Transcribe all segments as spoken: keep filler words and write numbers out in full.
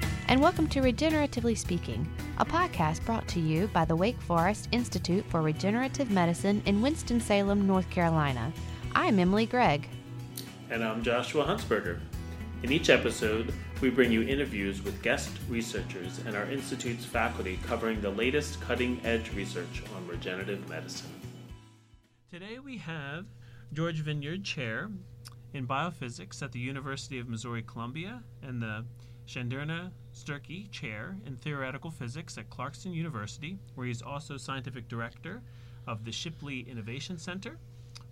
Meadow, and welcome to Regeneratively Speaking, a podcast brought to you by the Wake Forest Institute for Regenerative Medicine in Winston-Salem, North Carolina. I'm Emily Gregg. And I'm Joshua Huntsberger. In each episode, we bring you interviews with guest researchers and our Institute's faculty covering the latest cutting-edge research on regenerative medicine. Today we have George Vineyard Chair in Biophysics at the University of Missouri-Columbia and the Shanderna Sturkey Chair in Theoretical Physics at Clarkson University, where he's also Scientific Director of the Shipley Innovation Center.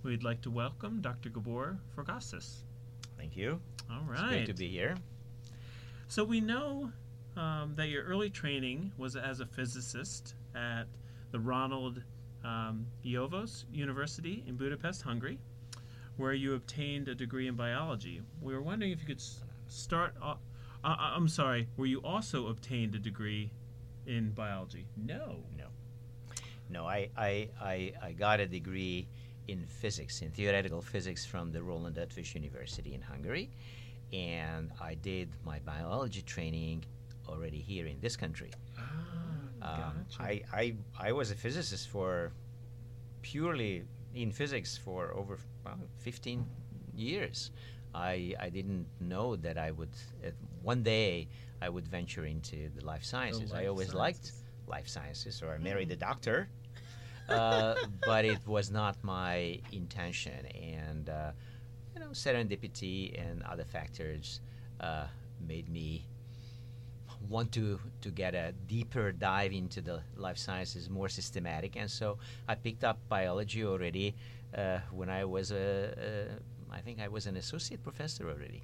We'd like to welcome Doctor Gabor Forgacs. Thank you. All right. It's great to be here. So we know um, that your early training was as a physicist at the Loránd um, Eötvös University in Budapest, Hungary, where you obtained a degree in biology. We were wondering if you could start off, uh, I'm sorry, were you also obtained a degree in biology? No. No. No, I, I, I, I got a degree in physics, in theoretical physics from the Loránd Eötvös University in Hungary. And I did my biology training already here in this country. Oh, um, gotcha. I, I I was a physicist for purely in physics for over well, fifteen years. I I didn't know that I would uh, one day I would venture into the life sciences. The life I always sciences. liked life sciences, so I married mm. a doctor, uh, but it was not my intention. And uh, you know, serendipity and other factors uh, made me want to, to get a deeper dive into the life sciences, more systematic. And so I picked up biology already uh, when I was a, a, I think I was an associate professor already.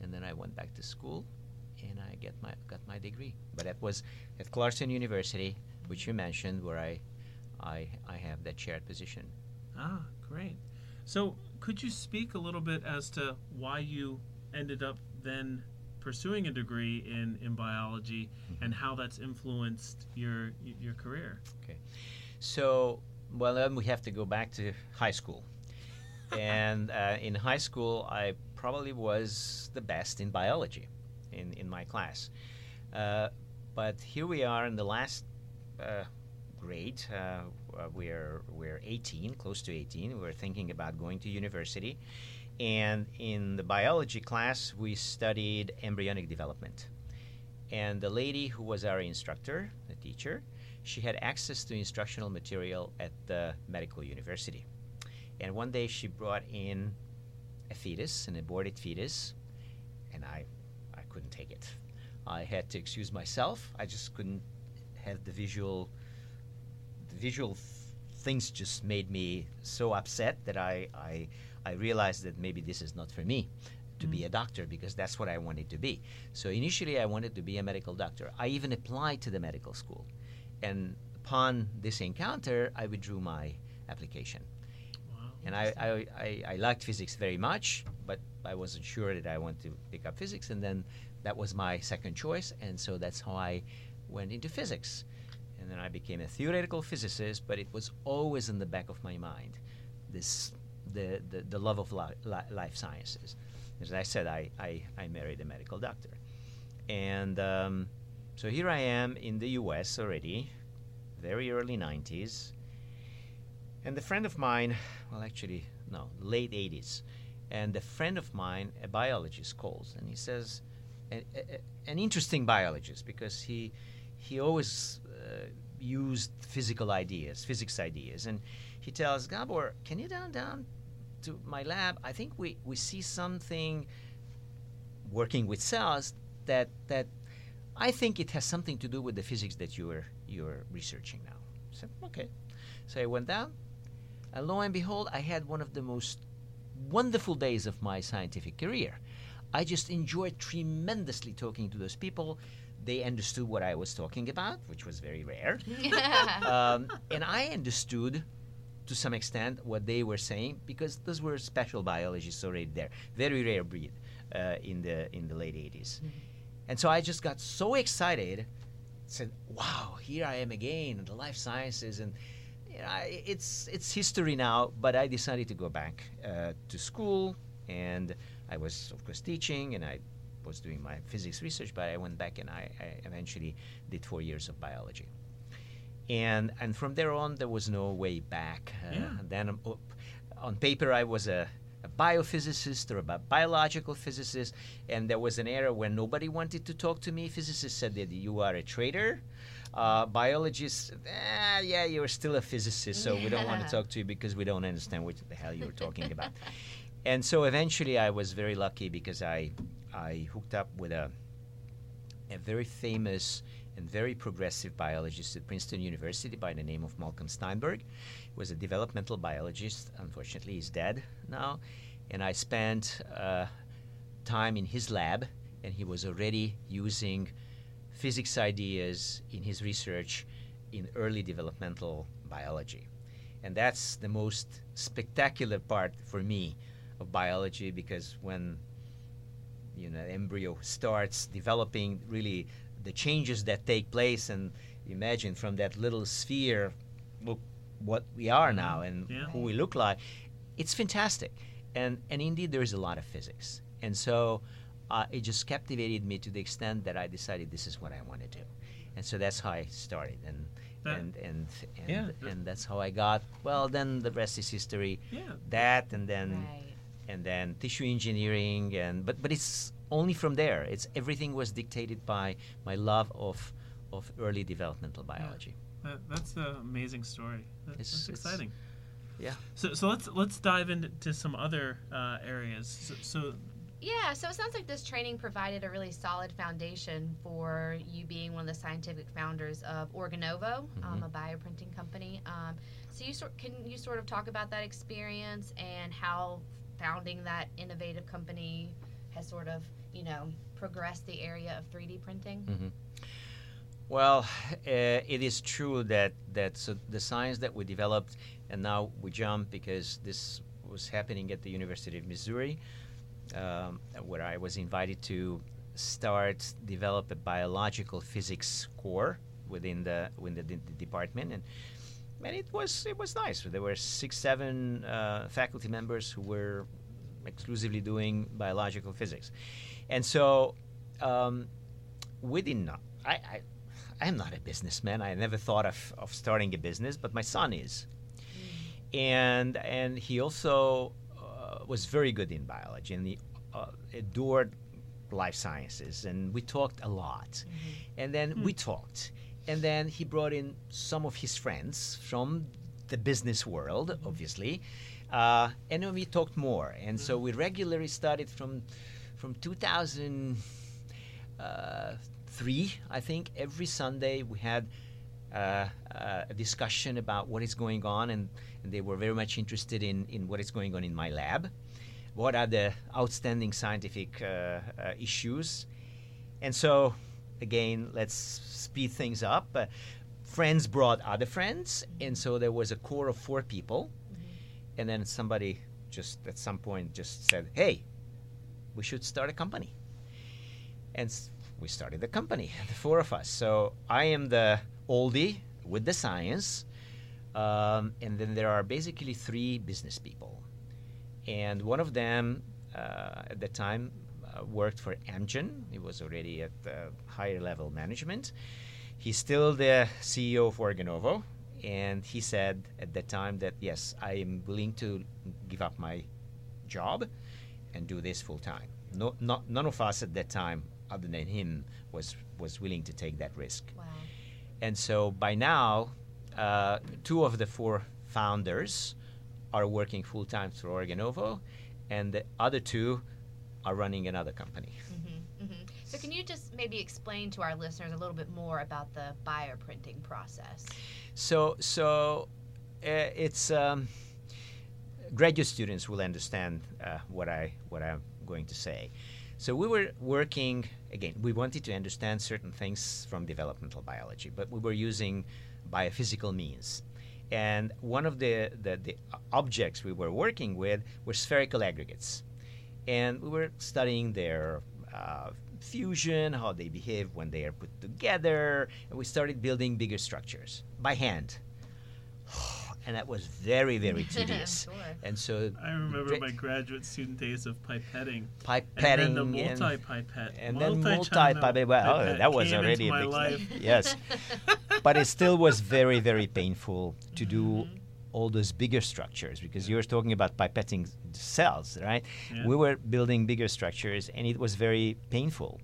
And then I went back to school and I get my got my degree. But that was at Clarkson University, which you mentioned, where I, I, I have that shared position. Ah, great. So could you speak a little bit as to why you ended up then pursuing a degree in, in biology mm-hmm. and how that's influenced your your career? Okay. So, well, then we have to go back to high school. and uh, in high school, I probably was the best in biology in, in my class. Uh, but here we are in the last uh grade. Uh, we're we're eighteen, close to eighteen. We're thinking about going to university, and in the biology class, we studied embryonic development. And the lady who was our instructor, the teacher, she had access to instructional material at the medical university. And one day she brought in a fetus, an aborted fetus, and I, I couldn't take it. I had to excuse myself. I just couldn't have the visual. The visual f- things just made me so upset that I, I I realized that maybe this is not for me to mm. be a doctor, because that's what I wanted to be. So initially I wanted to be a medical doctor. I even applied to the medical school. And upon this encounter, I withdrew my application. Wow, and I, I, I, I liked physics very much, but I wasn't sure that I wanted to pick up physics. And then that was my second choice. And so that's how I went into physics. And then I became a theoretical physicist, but it was always in the back of my mind, this the the, the love of li- li- life sciences. As I said, I, I, I married a medical doctor. And um, so here I am in the U S already, very early nineties. And a friend of mine, well, actually, no, late eighties. And a friend of mine, a biologist, calls. And he says, a, a, an interesting biologist, because he... He always uh, used physical ideas, physics ideas. And he tells, Gabor, can you down down to my lab? I think we, we see something working with cells that that I think it has something to do with the physics that you're you're researching now. I said, okay. So I went down, and lo and behold, I had one of the most wonderful days of my scientific career. I just enjoyed tremendously talking to those people. They understood what I was talking about, which was very rare. Yeah. um, and I understood, to some extent, what they were saying, because those were special biologists already there. Very rare breed uh, in the in the late eighties. Mm-hmm. And so I just got so excited, said, wow, here I am again, in the life sciences. And you know, I, it's, it's history now, but I decided to go back uh, to school. And I was, of course, teaching, and I was doing my physics research, but I went back and I, I eventually did four years of biology. And and from there on, there was no way back. Uh, yeah. Then um, on paper, I was a, a biophysicist or a biological physicist, and there was an era where nobody wanted to talk to me. Physicists said that you are a traitor. Uh, biologists, ah, yeah, you're still a physicist, so yeah. we don't want to talk to you because we don't understand what the hell you're talking about. And so eventually I was very lucky because I I hooked up with a a very famous and very progressive biologist at Princeton University by the name of Malcolm Steinberg. He was a developmental biologist. Unfortunately, he's dead now. And I spent uh, time in his lab, and he was already using physics ideas in his research in early developmental biology. And that's the most spectacular part for me of biology, because when you know embryo starts developing, really the changes that take place, and imagine from that little sphere, look what we are now and yeah. who we look like. It's fantastic. And and indeed there is a lot of physics. And so uh, it just captivated me to the extent that I decided this is what I want to do. And so that's how I started. And That, and and and, yeah, that, and that's how I got. Well, then the rest is history. Yeah. That and then right. and then tissue engineering and but but it's only from there. It's everything was dictated by my love of of early developmental biology. Yeah. That, that's an amazing story. That, it's, that's exciting. It's, yeah. So so let's let's dive into some other uh, areas. So. so Yeah, so it sounds like this training provided a really solid foundation for you being one of the scientific founders of Organovo, mm-hmm. um, a bioprinting company. Um, so you sor- can you sort of talk about that experience and how founding that innovative company has sort of, you know, progressed the area of three D printing? Mm-hmm. Well, uh, it is true that, that so the science that we developed, and now we jump because this was happening at the University of Missouri, Um, where I was invited to start develop a biological physics core within the within the, the department, and and it was it was nice. There were six, seven uh, faculty members who were exclusively doing biological physics, and so um, we did not. I, I I'm not a businessman. I never thought of of starting a business, but my son is, mm. and and he also. was very good in biology and he uh, adored life sciences, and we talked a lot. Mm-hmm. And then mm. we talked, and then he brought in some of his friends from the business world, mm-hmm. obviously, uh, and then we talked more. And mm-hmm. so we regularly started from from two thousand three, I think. Every Sunday we had Uh, uh, a discussion about what is going on, and, and they were very much interested in, in what is going on in my lab. What are the outstanding scientific uh, uh, issues? And so, again, let's speed things up. Uh, friends brought other friends, and so there was a core of four people. Mm-hmm. And then somebody just at some point just said, hey, we should start a company. And s- we started the company, the four of us. So I am the oldie with the science, um, and then there are basically three business people, and one of them uh, at the time uh, worked for Amgen. He was already at uh, higher level management. He's still the C E O of Organovo, and he said at that time that yes, I am willing to give up my job and do this full time. No, not, none of us at that time, other than him, was was willing to take that risk. Wow. And so by now, uh, two of the four founders are working full-time through Organovo, and the other two are running another company. Mm-hmm, mm-hmm. So can you just maybe explain to our listeners a little bit more about the bioprinting process? So so uh, it's um, graduate students will understand uh, what I what I'm going to say. So we were working, again, we wanted to understand certain things from developmental biology, but we were using biophysical means. And one of the, the, the objects we were working with were spherical aggregates. And we were studying their uh, fusion, how they behave when they are put together, and we started building bigger structures by hand. and that was very, very tedious. Sure. And so I remember my graduate student days of pipetting, pipetting, and then the multi-pipette, and, and then multi-pipette. Well, oh, that was already a big life. Yes, but it still was very, very painful to do all those bigger structures, because you were talking about pipetting cells, right? Yeah. We were building bigger structures, and it was very painful.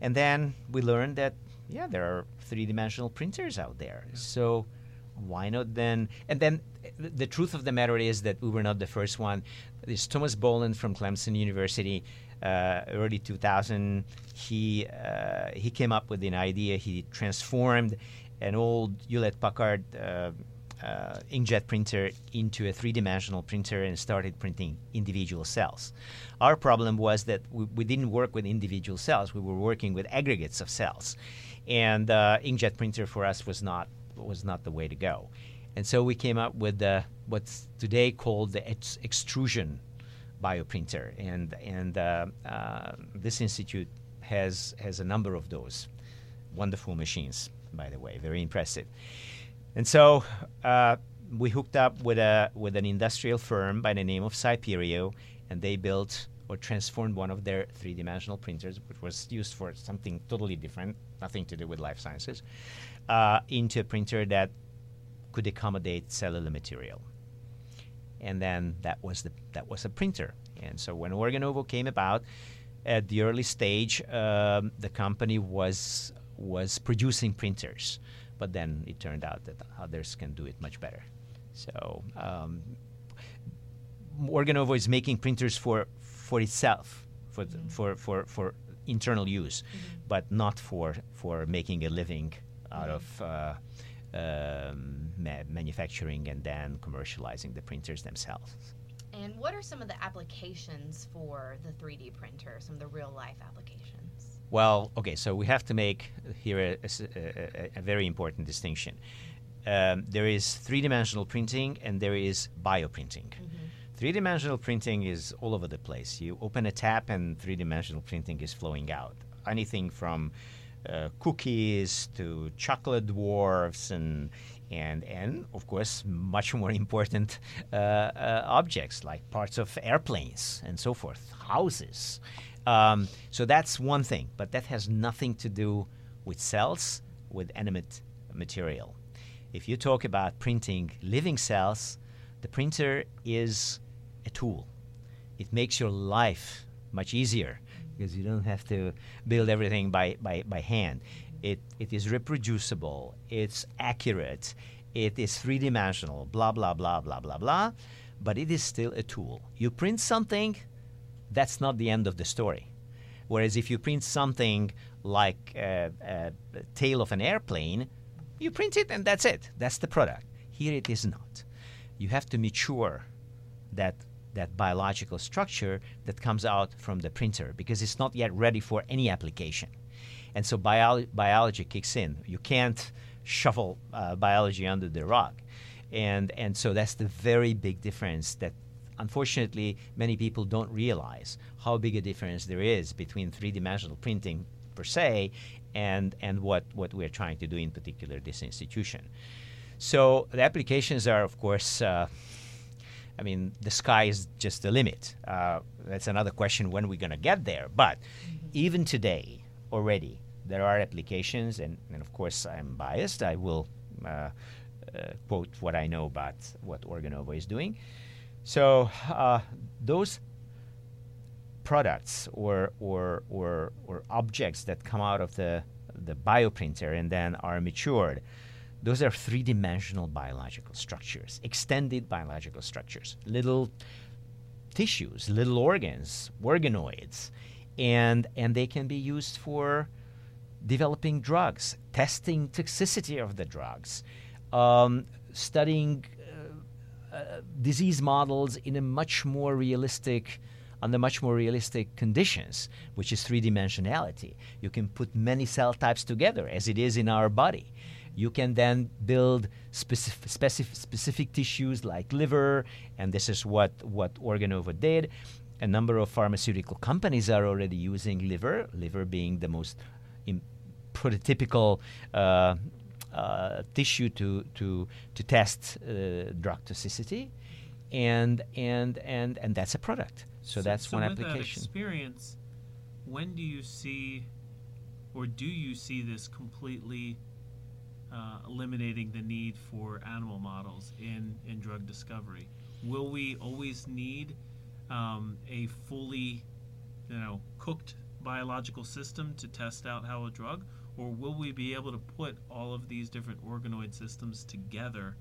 And then we learned that, yeah, there are three-dimensional printers out there. Yeah. So why not then? And then th the truth of the matter is that we were not the first one. There's Thomas Boland from Clemson University, uh, early two thousand. He, uh, he came up with an idea. He transformed an old Hewlett-Packard uh, Uh, inkjet printer into a three-dimensional printer and started printing individual cells. Our problem was that we, we didn't work with individual cells. We were working with aggregates of cells, and uh, inkjet printer for us was not was not the way to go. And so we came up with the, what's today called the ex extrusion bioprinter, and and uh, uh, this institute has has a number of those wonderful machines, by the way, very impressive. And so uh, we hooked up with a with an industrial firm by the name of Cyperio, and they built or transformed one of their three-dimensional printers, which was used for something totally different, nothing to do with life sciences, uh, into a printer that could accommodate cellular material. And then that was the that was a printer. And so when Organovo came about, at the early stage, um, the company was was producing printers. But then it turned out that others can do it much better. So um, Organovo is making printers for for itself, for the, for, for for internal use, mm-hmm. but not for for making a living out mm-hmm. of uh, um, ma manufacturing and then commercializing the printers themselves. And what are some of the applications for the three D printer? Some of the real life applications? Well, okay, so we have to make here a, a, a, a very important distinction. Um, there is three-dimensional printing and there is bioprinting. Mm-hmm. Three-dimensional printing is all over the place. You open a tap and three-dimensional printing is flowing out. Anything from uh, cookies to chocolate dwarfs and, and, and of course, much more important uh, uh, objects like parts of airplanes and so forth, houses. Um, so that's one thing, but that has nothing to do with cells, with animate material. If you talk about printing living cells, the printer is a tool. It makes your life much easier because you don't have to build everything by, by, by hand. It, it is reproducible, it's accurate, it is three-dimensional, blah, blah, blah, blah, blah, blah, but it is still a tool. You print something, that's not the end of the story. Whereas if you print something like a, a tail of an airplane, you print it and that's it. That's the product. Here it is not. You have to mature that, that biological structure that comes out from the printer because it's not yet ready for any application. And so bio biology kicks in. You can't shuffle uh, biology under the rug. And, and so that's the very big difference that unfortunately, many people don't realize how big a difference there is between three-dimensional printing per se and, and what, what we're trying to do, in particular this institution. So the applications are, of course, uh, I mean, the sky is just the limit. Uh, that's another question, when we're going to get there. But even today, already, there are applications, and, and of course, I'm biased. I will uh, uh, quote what I know about what Organovo is doing. So uh, those products or, or, or, or objects that come out of the, the bioprinter and then are matured, those are three-dimensional biological structures, extended biological structures, little tissues, little organs, organoids, and, and they can be used for developing drugs, testing toxicity of the drugs, um, studying Uh, disease models in a much more realistic, under much more realistic conditions, which is three-dimensionality. You can put many cell types together, as it is in our body. You can then build specific, specific, specific tissues like liver, and this is what, what Organovo did. A number of pharmaceutical companies are already using liver, liver being the most im- prototypical uh, uh, tissue to to to test uh, drug toxicity, and and and and that's a product. So, so that's so one with application. That experience, when do you see, or do you see this completely uh, eliminating the need for animal models in in drug discovery? Will we always need um, a fully, you know, cooked biological system to test out how a drug, or will we be able to put all of these different organoid systems together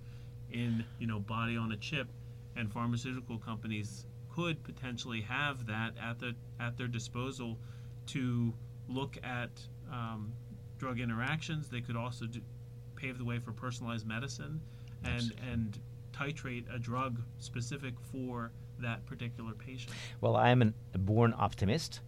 in, you know, body on a chip, and pharmaceutical companies could potentially have that at the at their disposal to look at um, drug interactions. They could also do, pave the way for personalized medicine and Absolutely. and titrate a drug specific for that particular patient. Well, I'm an, a born optimist,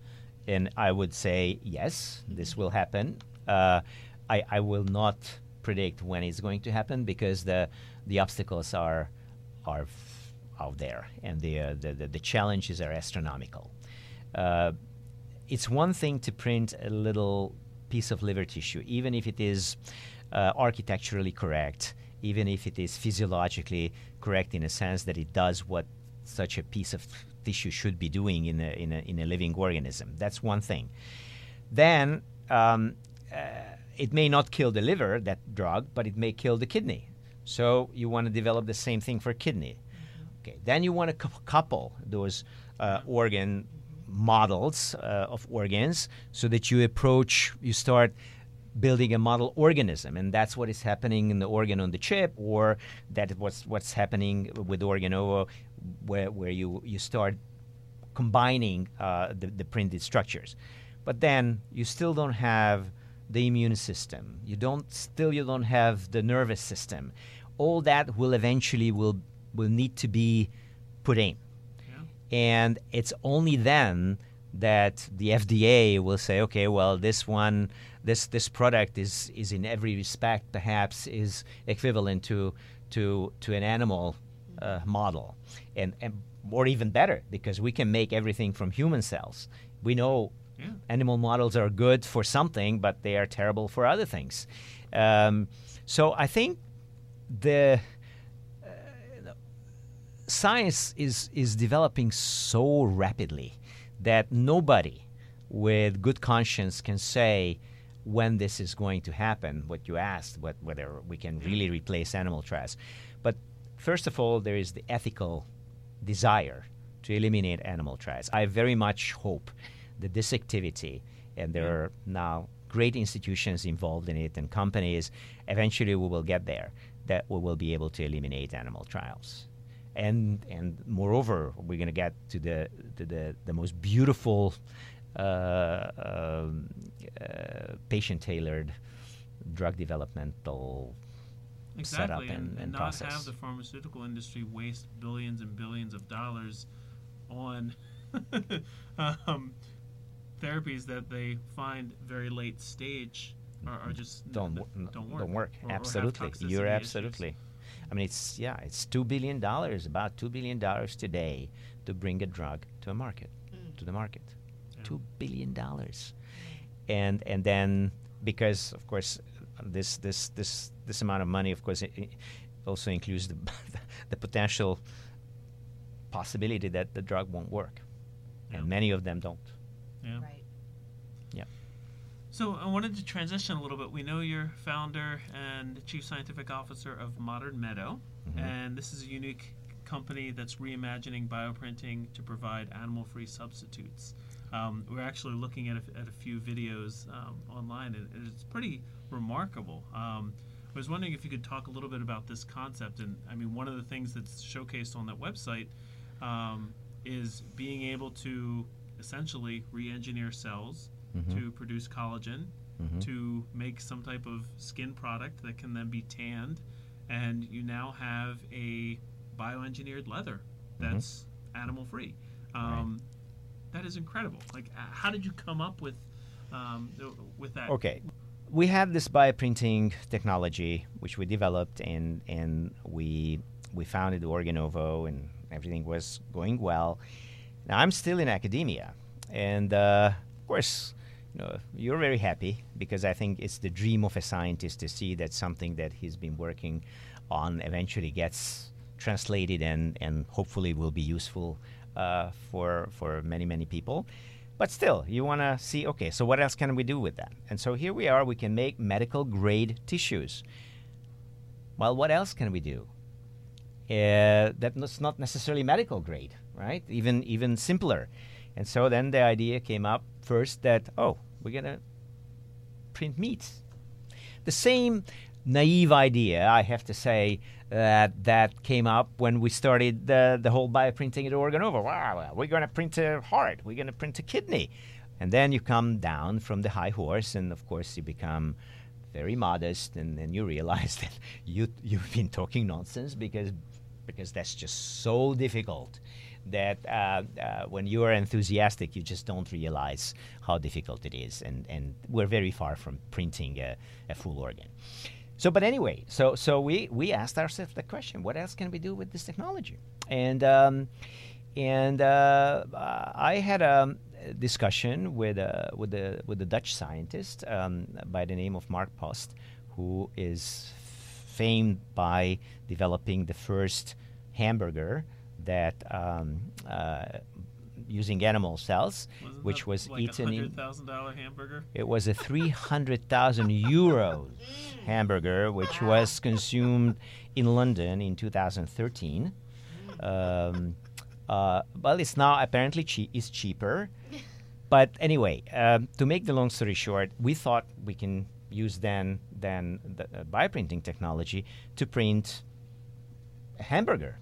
and I would say yes, this will happen. Uh, I, I will not predict when it's going to happen because the the obstacles are are f- out there, and the, uh, the, the the challenges are astronomical. Uh, it's one thing to print a little piece of liver tissue, even if it is uh, architecturally correct, even if it is physiologically correct in a sense that it does what such a piece of tissue should be doing in a in a, in a living organism. That's one thing. Then um, uh, it may not kill the liver, that drug, but it may kill the kidney. So you want to develop the same thing for kidney. Mm-hmm. Okay. Then you want to cu- couple those uh, organ models uh, of organs so that you approach, you start building a model organism, and that's what is happening in the organ on the chip, or that what's what's happening with Organovo, where where you you start combining uh, the the printed structures. But then you still don't have the immune system. You don't still you don't have the nervous system. All that will eventually will will need to be put in, yeah. And it's only then that the F D A will say, okay, well, this one, this this product is is in every respect perhaps is equivalent to to to an animal uh, model, and, and or even better, because we can make everything from human cells. We know yeah. animal models are good for something, but they are terrible for other things. Um, so I think the uh, science is is developing so rapidly that nobody with good conscience can say when this is going to happen, what you asked, what, whether we can really replace animal trials. But first of all, there is the ethical desire to eliminate animal trials. I very much hope that this activity, and there are now great institutions involved in it and companies, eventually we will get there, that we will be able to eliminate animal trials. And and moreover, we're going to get to the to the, the most beautiful uh, um, uh, patient-tailored drug developmental exactly. setup and, and, and, and not process. Have the pharmaceutical industry waste billions and billions of dollars on um, therapies that they find very late stage are, are just don't n- n- don't work. Don't work. Or, absolutely, or you're absolutely. Issues. I mean, it's, yeah, it's two billion dollars, about two billion dollars today to bring a drug to a market, mm. to the market, yeah. two billion dollars. And and then, because, of course, this this this, this amount of money, of course, it, it also includes the, the potential possibility that the drug won't work. Yeah. And many of them don't. Yeah. Right. Yeah. So I wanted to transition a little bit. We know you're founder and chief scientific officer of Modern Meadow, mm-hmm. and this is a unique company that's reimagining bioprinting to provide animal-free substitutes. Um, we're actually looking at a, at a few videos um, online, and it's pretty remarkable. Um, I was wondering if you could talk a little bit about this concept. And I mean, one of the things that's showcased on that website um, is being able to essentially re-engineer cells Mm-hmm. to produce collagen, mm-hmm. to make some type of skin product that can then be tanned, and you now have a bioengineered leather that's mm-hmm. animal-free. Um, right. That is incredible. Like, uh, how did you come up with um, th- with that? Okay, we have this bioprinting technology which we developed, and and we we founded Organovo, and everything was going well. Now I'm still in academia, and uh, of course. No, you're very happy, because I think it's the dream of a scientist to see that something that he's been working on eventually gets translated and, and hopefully will be useful uh, for, for many, many people. But still, you want to see, okay, so what else can we do with that? And so here we are, we can make medical grade tissues. Well, what else can we do? Uh, that's not necessarily medical grade, right? Even, even simpler. And so then the idea came up first that, oh, we're going to print meat. The same naive idea, I have to say, that uh, that came up when we started the, the whole bioprinting at Organovo. Wow, we're going to print a heart. We're going to print a kidney. And then you come down from the high horse, and, of course, you become very modest, and then you realize that you, you've been talking nonsense because, because that's just so difficult that uh, uh, when you are enthusiastic, you just don't realize how difficult it is. And, and we're very far from printing a, a full organ. So, but anyway, so so we, we asked ourselves the question: what else can we do with this technology? And um, and uh, I had a discussion with a, with the with the Dutch scientist um, by the name of Mark Post, who is famed by developing the first hamburger that um, uh, using animal cells. Wasn't which was like eaten a one hundred thousand dollar hamburger? It was a three hundred thousand euro hamburger, which was consumed in London in two thousand thirteen. Um, uh, well, it's now apparently che- is cheaper. But anyway, um, to make the long story short, we thought we can use then, then the uh, bioprinting technology to print a hamburger.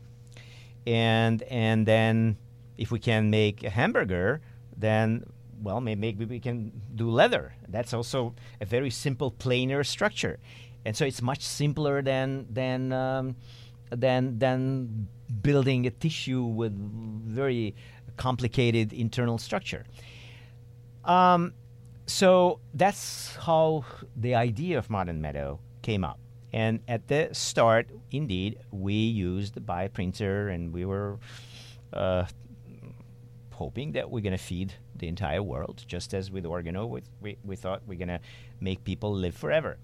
And, and then if we can make a hamburger, then, well, may- maybe we can do leather. That's also a very simple planar structure. And so it's much simpler than than um, than, than building a tissue with very complicated internal structure. Um, so that's how the idea of Modern Meadow came up. And at the start, indeed, we used the bioprinter, and we were uh, hoping that we're going to feed the entire world, just as with Organo, with, we, we thought we're going to make people live forever.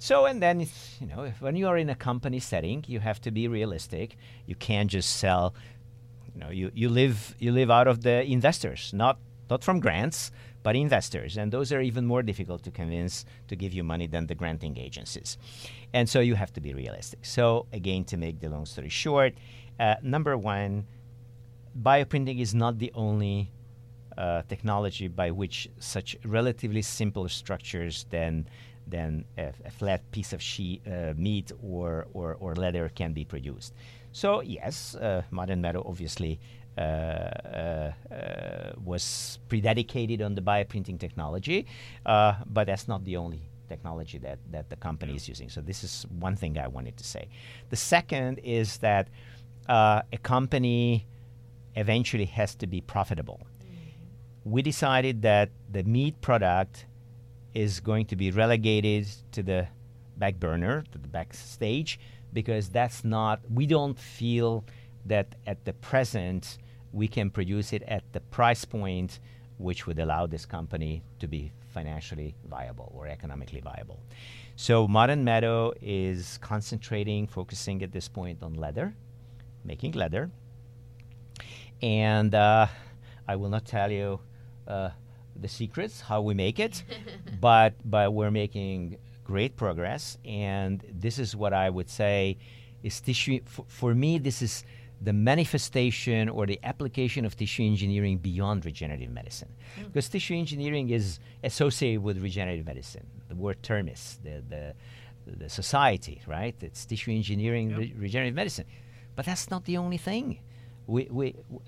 So, and then, it's, you know, if, when you are in a company setting, you have to be realistic. You can't just sell, you know, you, you live you live out of the investors, not not from grants, but investors. And those are even more difficult to convince to give you money than the granting agencies. And so you have to be realistic. So, again, to make the long story short, uh, number one, bioprinting is not the only uh, technology by which such relatively simple structures than than a, a flat piece of she, uh, meat or, or or leather can be produced. So yes, uh, Modern Meadow obviously uh, uh, uh, was prededicated on the bioprinting technology, uh, but that's not the only technology that that the company is using. So this is one thing I wanted to say. The second is that uh, a company eventually has to be profitable. Mm-hmm. We decided that the meat product is going to be relegated to the back burner, to the backstage, because that's not, we don't feel that at the present we can produce it at the price point which would allow this company to be financially viable or economically viable. So Modern Meadow is concentrating, focusing at this point on leather, making leather. And uh, I will not tell you uh, the secrets, how we make it, but, but we're making great progress. And this is what I would say is tissue. F- for me, this is the manifestation or the application of tissue engineering beyond regenerative medicine. Mm. Because tissue engineering is associated with regenerative medicine. The word term is the, the, the society, right? It's tissue engineering, yep. re- regenerative medicine. But that's not the only thing. We, we w-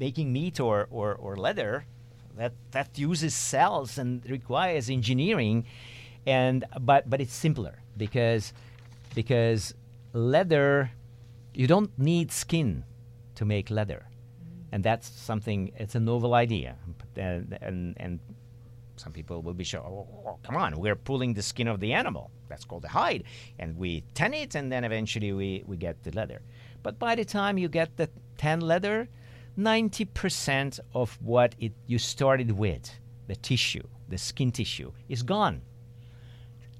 making meat or, or, or leather that, that uses cells and requires engineering, and but but it's simpler because because leather, you don't need skin to make leather, mm-hmm. and that's something. It's a novel idea, and and, and some people will be sure, oh, oh, come on, we're pulling the skin of the animal. That's called the hide, and we tan it, and then eventually we, we get the leather. But by the time you get the tan leather, ninety percent of what it you started with, the tissue, the skin tissue, is gone.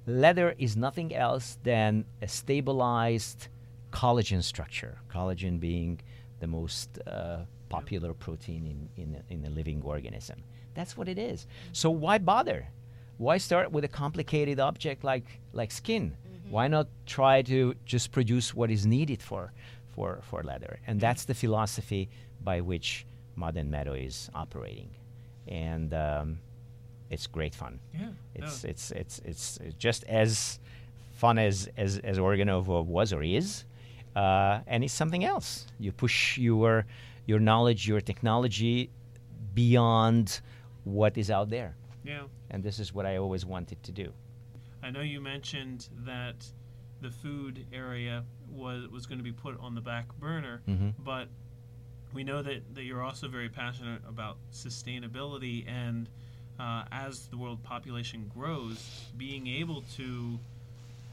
Leather is nothing else than a stabilized collagen structure, collagen being the most uh, popular protein in, in, in a living organism. That's what it is. So why bother? Why start with a complicated object like, like skin? Mm-hmm. Why not try to just produce what is needed for, for, for leather? And that's the philosophy by which Modern Meadow is operating. And um, it's great fun. Yeah, it's, yeah. it's it's it's it's just as fun as as, as Organovo was or is, uh, and it's something else. You push your your knowledge, your technology beyond what is out there. Yeah, and this is what I always wanted to do. I know you mentioned that the food area was was going to be put on the back burner, mm-hmm. but we know that that you're also very passionate about sustainability and. Uh, as the world population grows, being able to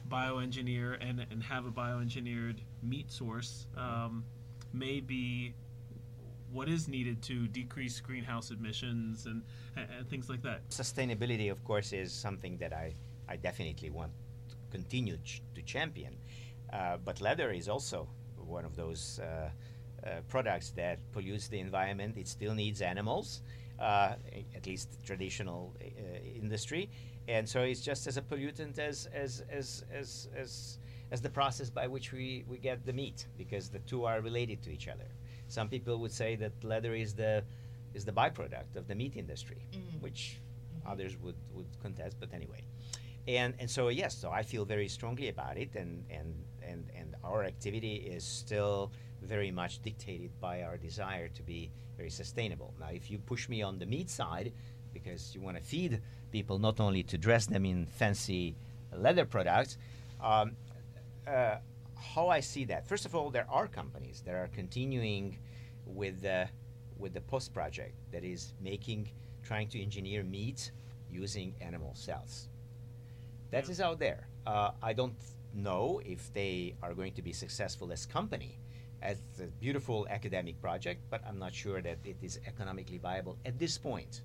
bioengineer and, and have a bioengineered meat source um, may be what is needed to decrease greenhouse emissions and, and, and things like that. Sustainability, of course, is something that I, I definitely want to continue ch- to champion. Uh, but leather is also one of those uh, uh, products that pollutes the environment. It still needs animals. Uh, at least traditional uh, industry, and so it's just as a pollutant as as as as as, as the process by which we, we get the meat, because the two are related to each other. Some people would say that leather is the is the byproduct of the meat industry, mm-hmm. which mm-hmm. others would, would contest. But anyway, and and so yes, so I feel very strongly about it, and and and and our activity is still very much dictated by our desire to be very sustainable. Now, if you push me on the meat side, because you want to feed people, not only to dress them in fancy leather products, um, uh, how I see that? First of all, there are companies that are continuing with the with the Post project that is making, trying to engineer meat using animal cells. That yeah. is out there. Uh, I don't know if they are going to be successful as company. It's a beautiful academic project, but I'm not sure that it is economically viable at this point.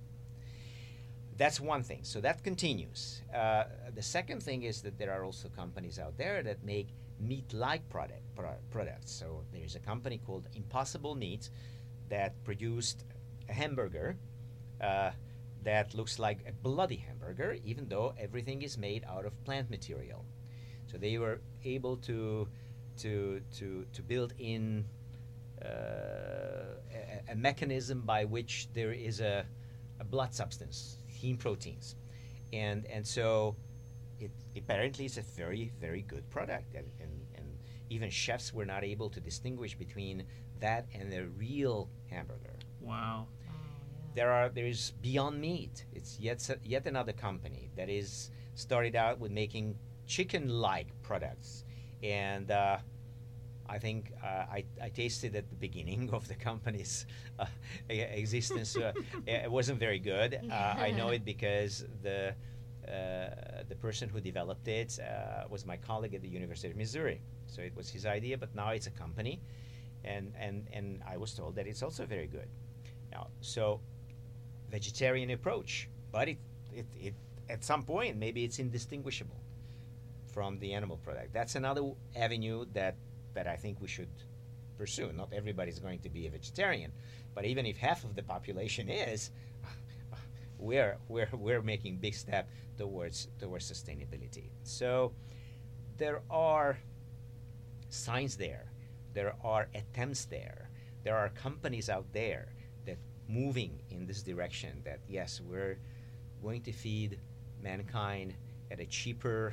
That's one thing. So that continues. Uh, the second thing is that there are also companies out there that make meat-like product, pro- products. So there's a company called Impossible Meat that produced a hamburger uh, that looks like a bloody hamburger, even though everything is made out of plant material. So they were able to To, to to build in uh, a, a mechanism by which there is a, a blood substance, heme proteins, and and so it apparently is a very very good product, and, and and even chefs were not able to distinguish between that and the real hamburger. Wow! Oh, yeah. There are there is Beyond Meat. It's yet yet another company that is started out with making chicken-like products. And uh, I think uh, I, I tasted at the beginning of the company's uh, existence. Uh, it wasn't very good. Uh, I know it because the uh, the person who developed it uh, was my colleague at the University of Missouri. So it was his idea, but now it's a company. And, and, and I was told that it's also very good. Now, so vegetarian approach, but it, it, it at some point, maybe it's indistinguishable from the animal product. That's another w- avenue that, that I think we should pursue. Not everybody's going to be a vegetarian, but even if half of the population is, we're we're we're making big step towards towards sustainability. So there are signs there, there are attempts there, there are companies out there that moving in this direction that yes, we're going to feed mankind at a cheaper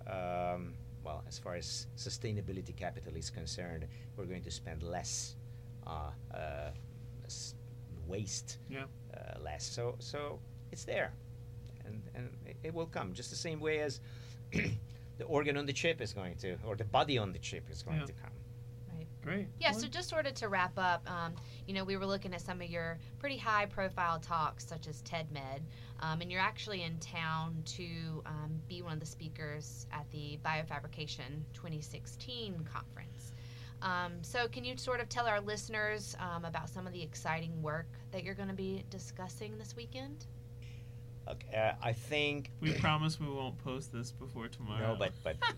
Um, well, as far as sustainability capital is concerned, we're going to spend less uh, uh, s- waste, yeah. uh, less. So, so it's there, and and it, it will come just the same way as the organ on the chip is going to, or the body on the chip is going yeah. to come. Right. Great. Yeah. Well. So just sort of to wrap up, um, you know, we were looking at some of your pretty high-profile talks, such as TEDMED. Um, and you're actually in town to um, be one of the speakers at the Biofabrication twenty sixteen conference. Um, so can you sort of tell our listeners um, about some of the exciting work that you're going to be discussing this weekend? Okay, I think we promise we won't post this before tomorrow. No, but but. but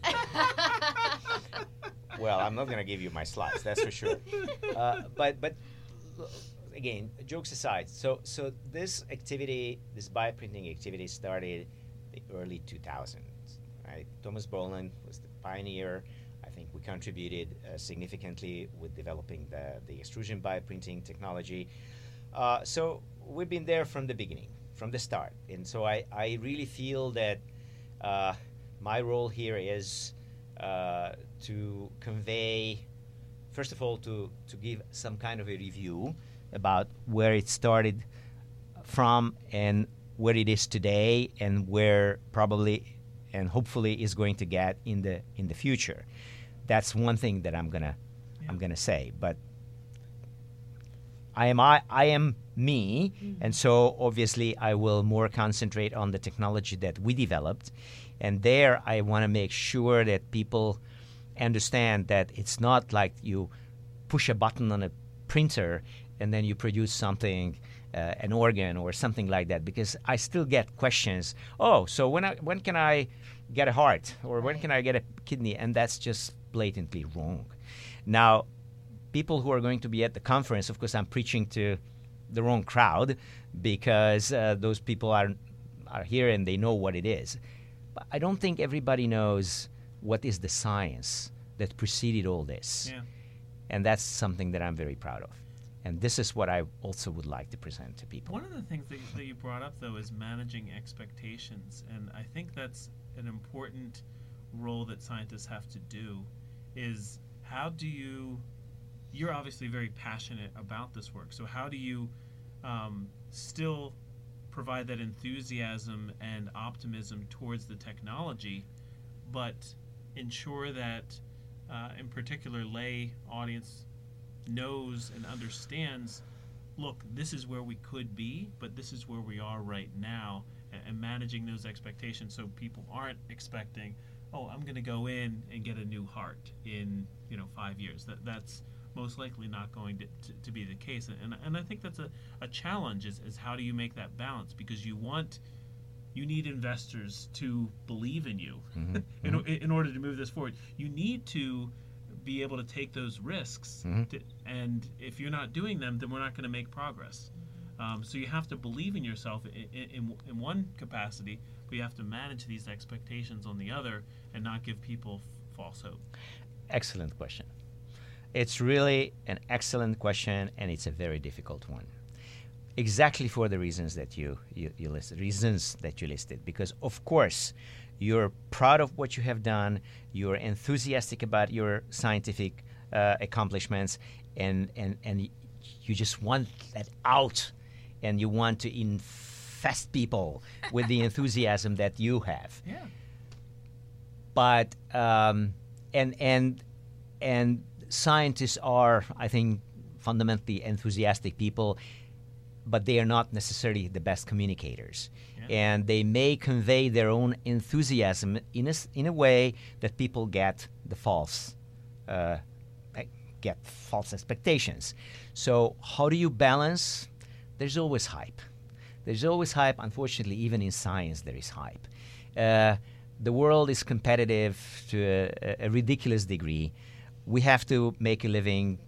well, I'm not gonna give you my slides. That's for sure. Uh, but but again, jokes aside. So so this activity, this bioprinting activity, started the early two thousands. Right? Thomas Boland was the pioneer. I think we contributed uh, significantly with developing the the extrusion bioprinting technology. Uh, so we've been there from the beginning. From the start. And so I, I really feel that uh, my role here is uh, to convey, first of all, to, to give some kind of a review about where it started from and where it is today and where probably and hopefully is going to get in the in the future. That's one thing that I'm gonna yeah. I'm gonna say. But I am I, I am me, mm-hmm. and so obviously I will more concentrate on the technology that we developed, and there I want to make sure that people understand that it's not like you push a button on a printer and then you produce something, uh, an organ or something like that, because I still get questions. Oh, so when I when can I get a heart, or right. when can I get a kidney? And that's just blatantly wrong. Now, people who are going to be at the conference, of course, I'm preaching to the wrong crowd, because uh, those people are are here and they know what it is. But I don't think everybody knows what is the science that preceded all this. Yeah. And that's something that I'm very proud of. And this is what I also would like to present to people. One of the things that you, that you brought up, though, is managing expectations. And I think that's an important role that scientists have to do, is how do you... You're obviously very passionate about this work. So how do you um, still provide that enthusiasm and optimism towards the technology, but ensure that, uh, in particular, lay audience knows and understands, look, this is where we could be, but this is where we are right now, and, and managing those expectations so people aren't expecting, oh, I'm going to go in and get a new heart in, you know, five years. That that's most likely not going to, to, to be the case. And and I think that's a, a challenge is, is how do you make that balance? Because you want, you need investors to believe in you mm-hmm. in, in order to move this forward. You need to be able to take those risks. Mm-hmm. To, and if you're not doing them, then we're not going to make progress. Um, so you have to believe in yourself in, in, in one capacity, but you have to manage these expectations on the other and not give people f- false hope. Excellent question. It's really an excellent question, and it's a very difficult one. Exactly for the reasons that you, you, you listed, reasons that you listed, because of course you're proud of what you have done, you're enthusiastic about your scientific uh, accomplishments, and, and, and you just want that out, and you want to infest people with the enthusiasm that you have. Yeah. But um, and and and. Scientists are, I think, fundamentally enthusiastic people, but they are not necessarily the best communicators. Yeah. And they may convey their own enthusiasm in a, in a way that people get the false, uh, get false expectations. So how do you balance? There's always hype. There's always hype. Unfortunately, even in science, there is hype. Uh, the world is competitive to a, a ridiculous degree. We have to make a living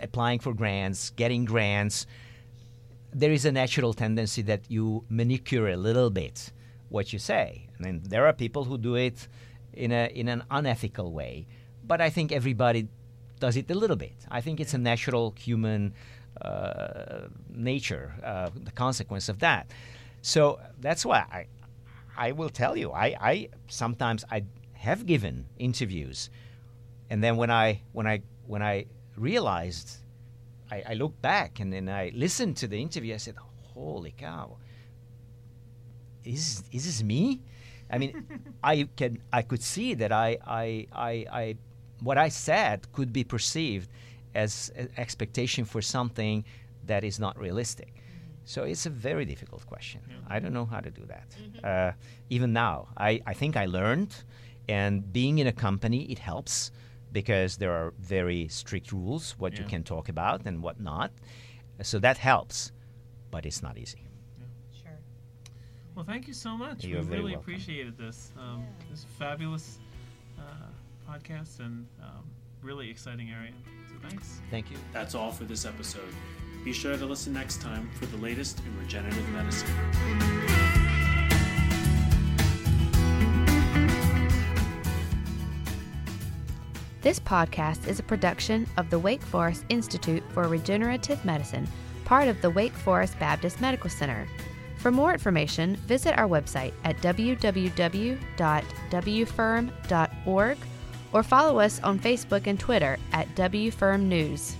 applying for grants, getting grants. There is a natural tendency that you manicure a little bit what you say. I mean, there are people who do it in a in an unethical way, but I think everybody does it a little bit. I think it's a natural human uh, nature, uh, the consequence of that. So that's why I, I will tell you, I, I sometimes I have given interviews. And then when I when I when I realized, I, I looked back and then I listened to the interview. I said, "Holy cow! Is is this me?" I mean, I can I could see that I I, I I what I said could be perceived as an expectation for something that is not realistic. Mm-hmm. So it's a very difficult question. Mm-hmm. I don't know how to do that. Mm-hmm. Uh, even now, I, I think I learned, and being in a company it helps. Because there are very strict rules, what yeah. you can talk about and what not. So that helps, but it's not easy. Yeah. Sure. Well, thank you so much. You we really welcome. appreciated this. Um, yeah. This fabulous uh, podcast and um, really exciting area. So thanks. Thank you. That's all for this episode. Be sure to listen next time for the latest in regenerative medicine. This podcast is a production of the Wake Forest Institute for Regenerative Medicine, part of the Wake Forest Baptist Medical Center. For more information, visit our website at w w w dot w firm dot org or follow us on Facebook and Twitter at W Firm News.